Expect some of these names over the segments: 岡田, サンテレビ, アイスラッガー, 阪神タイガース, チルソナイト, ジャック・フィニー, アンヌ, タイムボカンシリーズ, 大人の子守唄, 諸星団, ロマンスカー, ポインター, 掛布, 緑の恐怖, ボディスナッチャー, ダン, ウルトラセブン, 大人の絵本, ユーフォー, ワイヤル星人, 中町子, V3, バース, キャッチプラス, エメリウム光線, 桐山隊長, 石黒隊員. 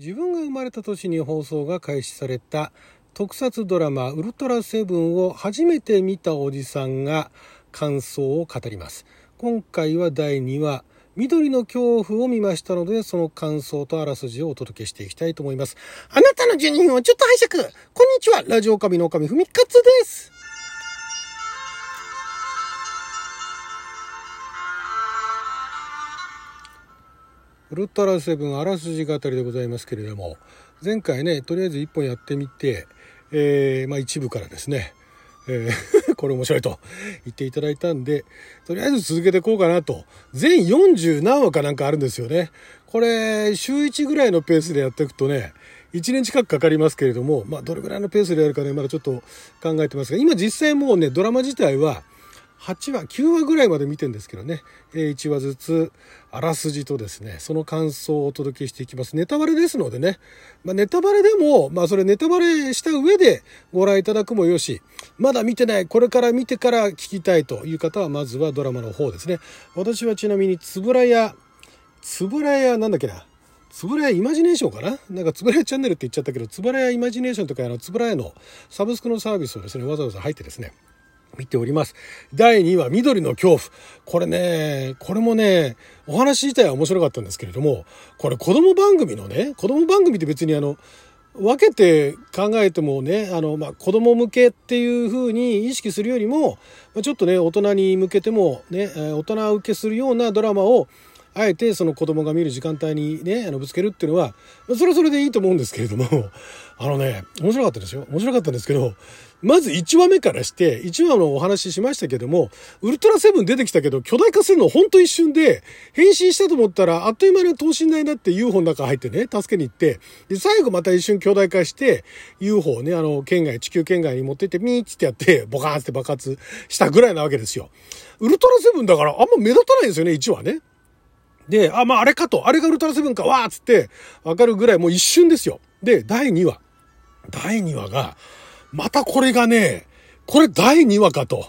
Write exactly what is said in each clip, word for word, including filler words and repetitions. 自分が生まれた年に放送が開始された特撮ドラマウルトラセブンを初めて見たおじさんが感想を語ります。今回はだいにわ緑の恐怖を見ましたので、その感想とあらすじをお届けしていきたいと思います。あなたの住人をちょっと拝借。こんにちは、ラジオ神のおかみふみかつです。ウルトラセブンあらすじ語りでございますけれども、前回ね、とりあえずいっぽんやってみて、えー、まあ一部からですね、えー、これ面白いと言っていただいたんで、とりあえず続けていこうかなと。全よんじゅうなんわかなんかあるんですよね。これ、しゅういちぐらいのペースでやっていくとね、いちねん近くかかりますけれども、まあどれぐらいのペースでやるかね、まだちょっと考えてますが、今実際もうね、ドラマ自体は、はちわ、きゅうわぐらいまで見てるんですけどね、いちわずつあらすじとですね、その感想をお届けしていきます。ネタバレですのでね、まあ、ネタバレでも、まあそれネタバレした上でご覧いただくもよし、まだ見てない、これから見てから聞きたいという方は、まずはドラマの方ですね。私はちなみに、つぶらや、つぶらやなんだっけな、つぶらやイマジネーションかななんかつぶらやチャンネルって言っちゃったけど、つぶらやイマジネーションとか、あのつぶらやのサブスクのサービスをですね、わざわざ入ってですね、見ております。だいにわ緑の恐怖、これね、これもね、お話自体は面白かったんですけれども、これ子供番組のね、子供番組って別にあの分けて考えてもね、あの、まあ、子供向けっていう風に意識するよりもちょっとね、大人に向けてもね、大人受けするようなドラマをあえてその子供が見る時間帯にね、あのぶつけるっていうのはそれはそれでいいと思うんですけれども、あのね、面白かったですよ。面白かったんですけど、まずいちわめからして、いちわのお話ししましたけども、ウルトラセブン出てきたけど巨大化するのほんと一瞬で、変身したと思ったらあっという間に等身大になって ユーフォー の中入ってね、助けに行って、で最後また一瞬巨大化して ユーフォー をね、あの圏外、地球圏外に持ってってミーッってやってボカーンって爆発したぐらいなわけですよ。ウルトラセブンだからあんま目立たないんですよね、いちわね。で、あ、まああれかと、あれがウルトラセブンか、わーっつってわかるぐらい、もう一瞬ですよ。で、だいにわ。だいにわが、またこれがね、これだいにわかと。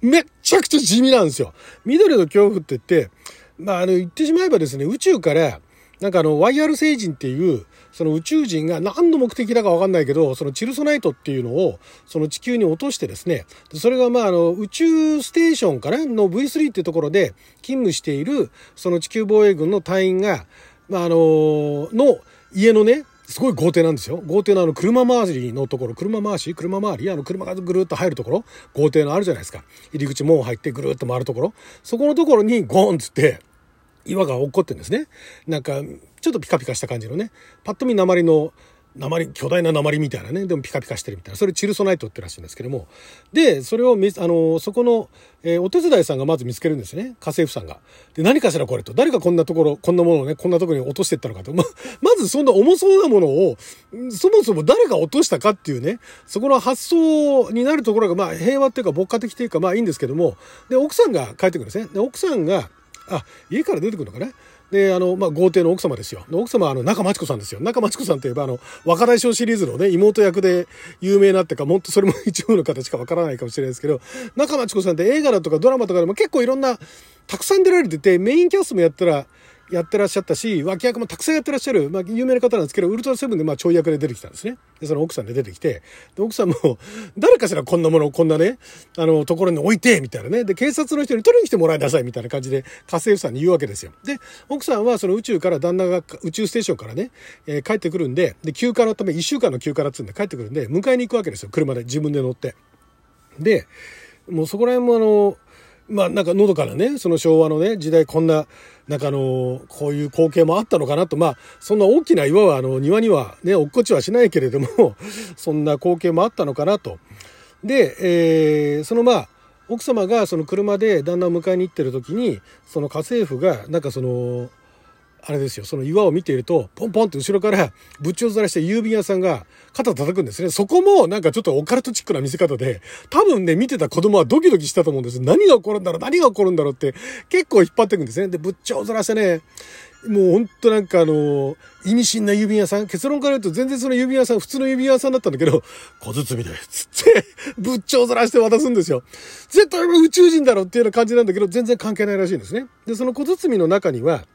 めっちゃくちゃ地味なんですよ。緑の恐怖って言って、まああの言ってしまえばですね、宇宙から、なんかあの、ワイヤル星人っていう、その宇宙人が何の目的だか分かんないけど、そのチルソナイトっていうのを、その地球に落としてですね、それがまああの、宇宙ステーションかなの ブイスリー っていうところで勤務している、その地球防衛軍の隊員が、まああの、の家のね、すごい豪邸なんですよ。豪邸のあの車回りのところ、車回し、車回り、あの車がぐるっと入るところ、豪邸のあるじゃないですか。入り口門入ってぐるっと回るところ、そこのところにゴーンつって、岩が落っこってんですね。なんかちょっとピカピカした感じのね、パッと見鉛の鉛巨大な鉛みたいなね、でもピカピカしてるみたいな、それチルソナイトってらしいんですけども、でそれをみあのそこの、えー、お手伝いさんがまず見つけるんですね、家政婦さんが。で、何かしらこれと、誰がこんなところ、こんなものをね、こんなところに落としていったのかと、ままずそんな重そうなものをそもそも誰が落としたかっていうね、そこの発想になるところがまあ平和っていうか牧歌的というか、まあいいんですけども、で奥さんが帰ってくるんですね。で奥さんが、あ、家から出てくるのかな。で、あの、まあ、豪邸の奥様ですよ。奥様は、あの、中町子さんですよ。中町子さんといえば、あの、若大将シリーズのね、妹役で有名なってか、もっとそれも一部の方しかわからないかもしれないですけど、中町子さんって映画だとかドラマとかでも結構いろんな、たくさん出られてて、メインキャストもやったら、やってらっしゃったし、脇役もたくさんやってらっしゃる、まあ、有名な方なんですけど、ウルトラセブンでまあちょい役で出てきたんですね。で、その奥さんで出てきて、で奥さんも誰かしらこんなものをこんなね、あのところに置いてみたいなね、で警察の人に取りに来てもらいなさいみたいな感じで家政婦さんに言うわけですよ。で奥さんはその宇宙から旦那が宇宙ステーションからね、えー、帰ってくるんで、で休暇のためいっしゅうかんの休暇だっつうんで帰ってくるんで迎えに行くわけですよ、車で自分で乗って。でもうそこら辺もあの。まあなんかのどかなね、その昭和のね時代、こんななんかあのこういう光景もあったのかなと、まあそんな大きな岩はあの庭にはね落っこちはしないけれどもそんな光景もあったのかなと。で、えー、そのまあ奥様がその車で旦那を迎えに行ってる時に、その家政婦がなんかそのあれですよ、その岩を見ているとポンポンって後ろからぶっちょずらして郵便屋さんが肩叩くんですね。そこもなんかちょっとオカルトチックな見せ方で、多分ね見てた子供はドキドキしたと思うんです。何が起こるんだろう、何が起こるんだろうって結構引っ張っていくんですね。でぶっちょずらしてね、もうほんとなんかあの意味深な郵便屋さん、結論から言うと全然その郵便屋さん普通の郵便屋さんだったんだけど、小包でつってぶっちょずらして渡すんですよ。絶対宇宙人だろっていうような感じなんだけど、全然関係ないらしいんですね。でその小包の中には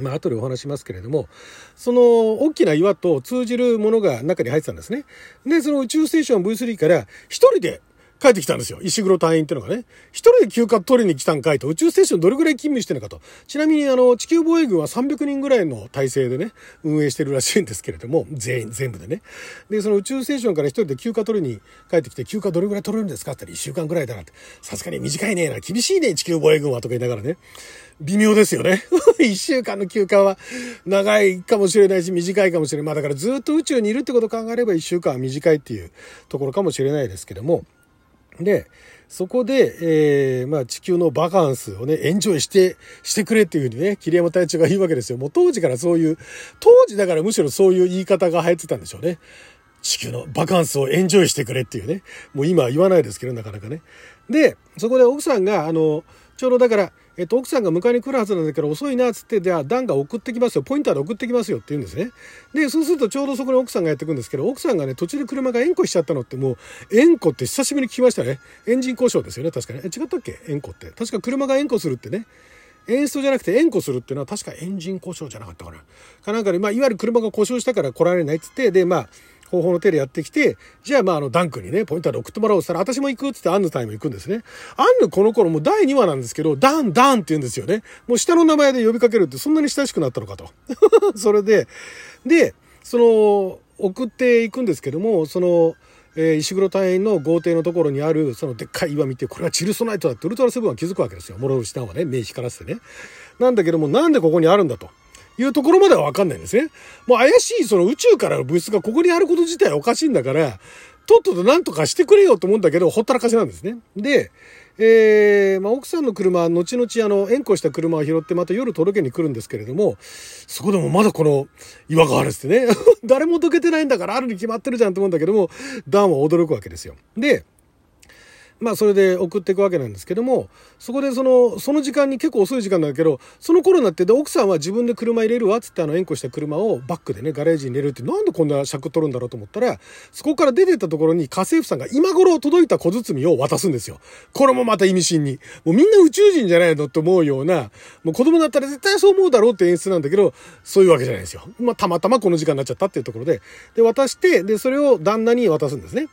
まあ後でお話しますけれども、その大きな岩と通じるものが中に入ってたんですね。で、その宇宙ステーション ブイスリー から一人で帰ってきたんですよ。石黒隊員っていうのがね、一人で休暇取りに来たんかいと、宇宙ステーションどれぐらい勤務してるのかと。ちなみにあの地球防衛軍はさんびゃくにんぐらいの体制でね運営してるらしいんですけれども、全員全部でね。で、その宇宙ステーションから一人で休暇取りに帰ってきて、休暇どれぐらい取れるんですかって言ったらいっしゅうかんぐらいだなって。さすがに短いねえな、厳しいね地球防衛軍はとか言いながらね、微妙ですよねいっしゅうかんの休暇は長いかもしれないし短いかもしれない、まあだからずっと宇宙にいるってことを考えればいっしゅうかんは短いっていうところかもしれないですけども、でそこで、えーまあ、地球のバカンスをねエンジョイしてしてくれっていう風にね桐山隊長が言うわけですよ。もう当時からそういう、当時だからむしろそういう言い方が流行ってたんでしょうね。地球のバカンスをエンジョイしてくれっていうね、もう今は言わないですけどなかなかね。でそこで奥さんがあのちょうどだから、えっと、奥さんが迎えに来るはずなんだけど遅いなっつって、ではダンが送ってきますよ、ポインターで送ってきますよって言うんですね。でそうするとちょうどそこに奥さんがやってくるんですけど、奥さんがね途中で車が縁故しちゃったのって、もう縁故って久しぶりに聞きましたね。エンジン故障ですよね確かね。え違ったっけ、縁故って確か車が縁故するってね、エンストじゃなくて縁故するっていうのは確かエンジン故障じゃなかったかなかなんかで、ね、まあ、いわゆる車が故障したから来られないっつって、でまあ方法の手でやってきて、じゃあまああのダン君にねポイントで送ってもらおうって言ったら、私も行くって言ってアンヌ隊も行くんですね。アンヌこの頃もうだいにわなんですけど、ダンダンって言うんですよね。もう下の名前で呼びかけるって、そんなに親しくなったのかとそれででその送っていくんですけども、その、えー、石黒隊員の豪邸のところにあるそのでっかい岩見て、これはチルソナイトだってウルトラセブンは気づくわけですよ。諸星団はね目光らせてね、なんだけどもなんでここにあるんだというところまでは分かんないんですね。もう怪しいその宇宙からの物質がここにあること自体おかしいんだから、とっととなんとかしてくれよと思うんだけど、ほったらかしなんですね。で、えー、まあ奥さんの車、後々あの、縁故した車を拾ってまた夜届けに来るんですけれども、そこでもまだこの岩があるんですね。誰もどけてないんだからあるに決まってるじゃんと思うんだけども、ダンは驚くわけですよ。で、まあそれで送っていくわけなんですけども、そこでそのその時間に結構遅い時間なんだけど、その頃になってで奥さんは自分で車入れるわっつって、あの縁故した車をバックでねガレージに入れるって、なんでこんな尺取るんだろうと思ったら、そこから出てったところに家政婦さんが今頃届いた小包を渡すんですよ。これもまた意味深に、もうみんな宇宙人じゃないのと思うような、もう子供だったら絶対そう思うだろうって演出なんだけど、そういうわけじゃないんですよ。まあたまたまこの時間になっちゃったっていうところで、で渡して、でそれを旦那に渡すんですね。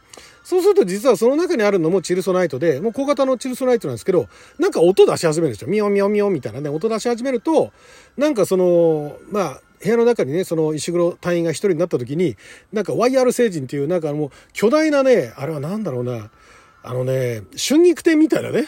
そうすると実はその中にあるのもチルソナイトで、もう小型のチルソナイトなんですけど、なんか音出し始めるんですよ。ミヨミヨミヨみたいなね、音出し始めると、なんかその、まあ、部屋の中にね、その石黒隊員が一人になった時に、なんかワイヤール星人っていう、なんかもう巨大なね、あれはなんだろうな、あのね、春菊天みたいなね。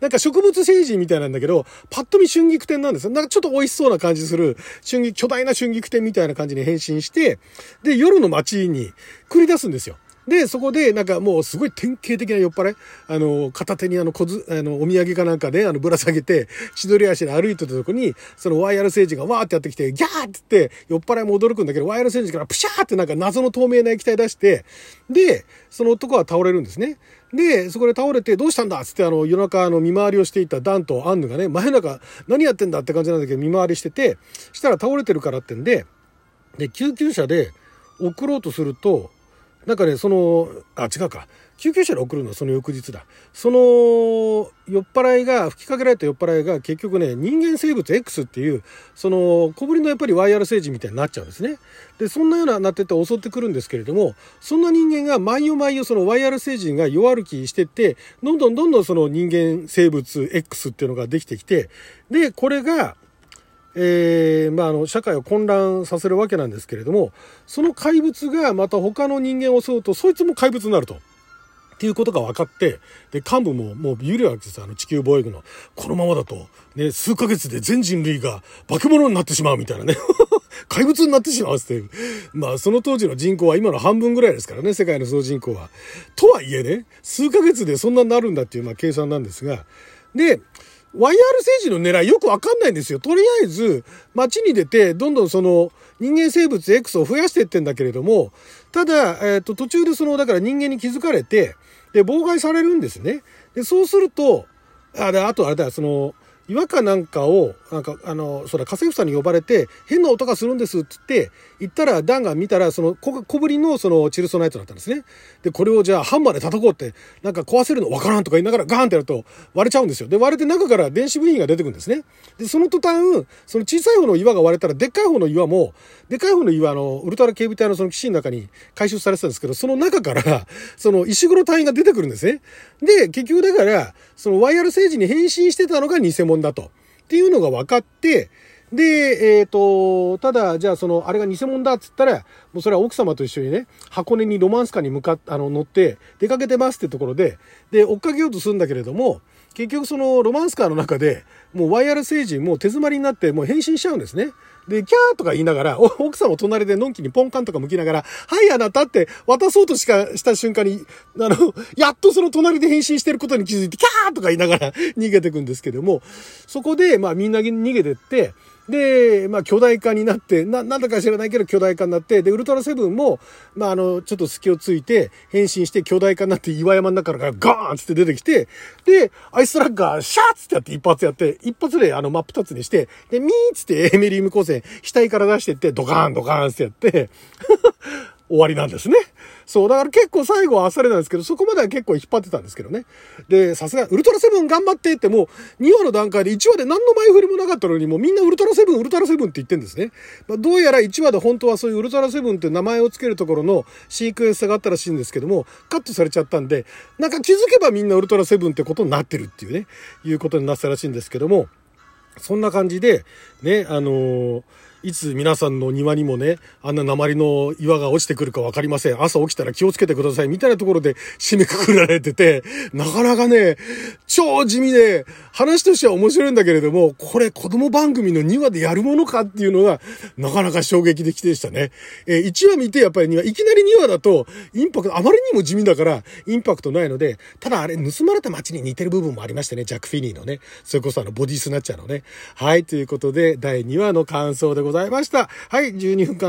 なんか植物星人みたいなんだけど、パッと見春菊天なんですよ。なんかちょっと美味しそうな感じする、春菊、巨大な春菊天みたいな感じに変身して、で、夜の街に繰り出すんですよ。で、そこで、なんかもうすごい典型的な酔っ払い。あの、片手にあの、小ず、あの、お土産かなんかで、あの、ぶら下げて、千鳥足で歩いてたとこに、そのワイヤル星人がわーってやってきて、ギャーって言って、酔っ払いも驚くんだけど、ワイヤル星人からプシャーってなんか謎の透明な液体出して、で、その男は倒れるんですね。で、そこで倒れて、どうしたんだっつって、あの、夜中、あの、見回りをしていたダンとアンヌがね、真夜中、何やってんだって感じなんだけど、見回りしてて、したら倒れてるからってんで、で、救急車で送ろうとすると、なんかね、その、あ、違うか。救急車で送るのはその翌日だ。その、酔っ払いが、吹きかけられた酔っ払いが、結局ね、人間生物 X っていう、その、小ぶりのやっぱりワイヤル星人みたいになっちゃうんですね。で、そんなようななってて襲ってくるんですけれども、そんな人間が、毎夜毎夜そのワイヤル星人が夜歩きしてって、どんどんどんどんその人間生物 X っていうのができてきて、で、これが、えーまあ、あの社会を混乱させるわけなんですけれども、その怪物がまた他の人間を襲うと、そいつも怪物になるとっていうことが分かって、で幹部ももう有料アクセス、あの地球防衛軍のこのままだと、ね、数ヶ月で全人類が化け物になってしまうみたいなね怪物になってしまうっていう。まあその当時の人口は今の半分ぐらいですからね、世界の総人口は。とはいえね、数ヶ月でそんなになるんだっていう、まあ、計算なんですが、でワイヤル星人の狙いよくわかんないんですよ。とりあえず街に出てどんどんその人間生物 X を増やしていってんだけれども、ただ、えー、と途中でそのだから人間に気づかれて、で妨害されるんですね。でそうすると あ, であとあれだその違和感なんかをなんかあのそれ家政婦さんに呼ばれて変な音がするんですっつって言ったら、ダンが見たらその 小, 小ぶり の, そのチルソナイトだったんですね。でこれをじゃあハンマーで叩こうってなんか壊せるのわからんとか言いながらガーンってやると割れちゃうんですよ。で割れて中から電子部品が出てくるんですね。でその途端その小さい方の岩が割れたらでっかい方の岩もでっかい方の岩のウルトラ警備隊のその基地の中に回収されてたんですけど、その中からその石黒隊員が出てくるんですね。で結局だからそのワイヤル星人に変身してたのが偽物だとっていうのが分かって、でえっとただじゃあそのあれが偽物だっつったら、もうそれは奥様と一緒にね箱根にロマンスカーに向かっあの乗って出かけてますってところで、で追っかけようとするんだけれども、結局そのロマンスカーの中でもうワイヤル星人もう手詰まりになってもう変身しちゃうんですね。でキャーとか言いながら奥さんも隣でのんきにポンカンとか向きながら、はいあなたって渡そうとしかした瞬間にあのやっとその隣で変身してることに気づいてキャーとか言いながら逃げてくんですけども、そこでまあみんな逃げてって、でまあ巨大化になって な, なんだか知らないけど巨大化になって、でウルトラセブンもまああのちょっと隙をついて変身して巨大化になって岩山の中からガーンつって出てきて、でアイスラッガーシャーッつってやって一発やって一発であの真っ二つにして、でミーッつってエメリウム光線額から出してってドカーンドカーンってやって終わりなんですね。そうだから結構最後はあっさりなんですけど、そこまでは結構引っ張ってたんですけどね。でさすがウルトラセブン頑張ってってもうにわの段階でいちわで何の前振りもなかったのにもうみんなウルトラセブンウルトラセブンって言ってるんですね。まあ、どうやらいちわで本当はそういうウルトラセブンって名前をつけるところのシークエンスがあったらしいんですけどもカットされちゃったんで、なんか気づけばみんなウルトラセブンってことになってるっていうねいうことになったらしいんですけども、そんな感じでねあのーいつ皆さんの庭にもねあんな鉛の岩が落ちてくるか分かりません、朝起きたら気をつけてくださいみたいなところで締めくくられてて、なかなかね超地味で話としては面白いんだけれども、これ子供番組のにわでやるものかっていうのがなかなか衝撃的でしたね。えー、いちわ見てやっぱりにわいきなりにわだとインパクトあまりにも地味だからインパクトないので、ただあれ盗まれた街に似てる部分もありましてね、ジャック・フィニーのねそれこそあのボディスナッチャーのね。はいということでだいにわの感想でございますございました。はい、じゅうにふんかん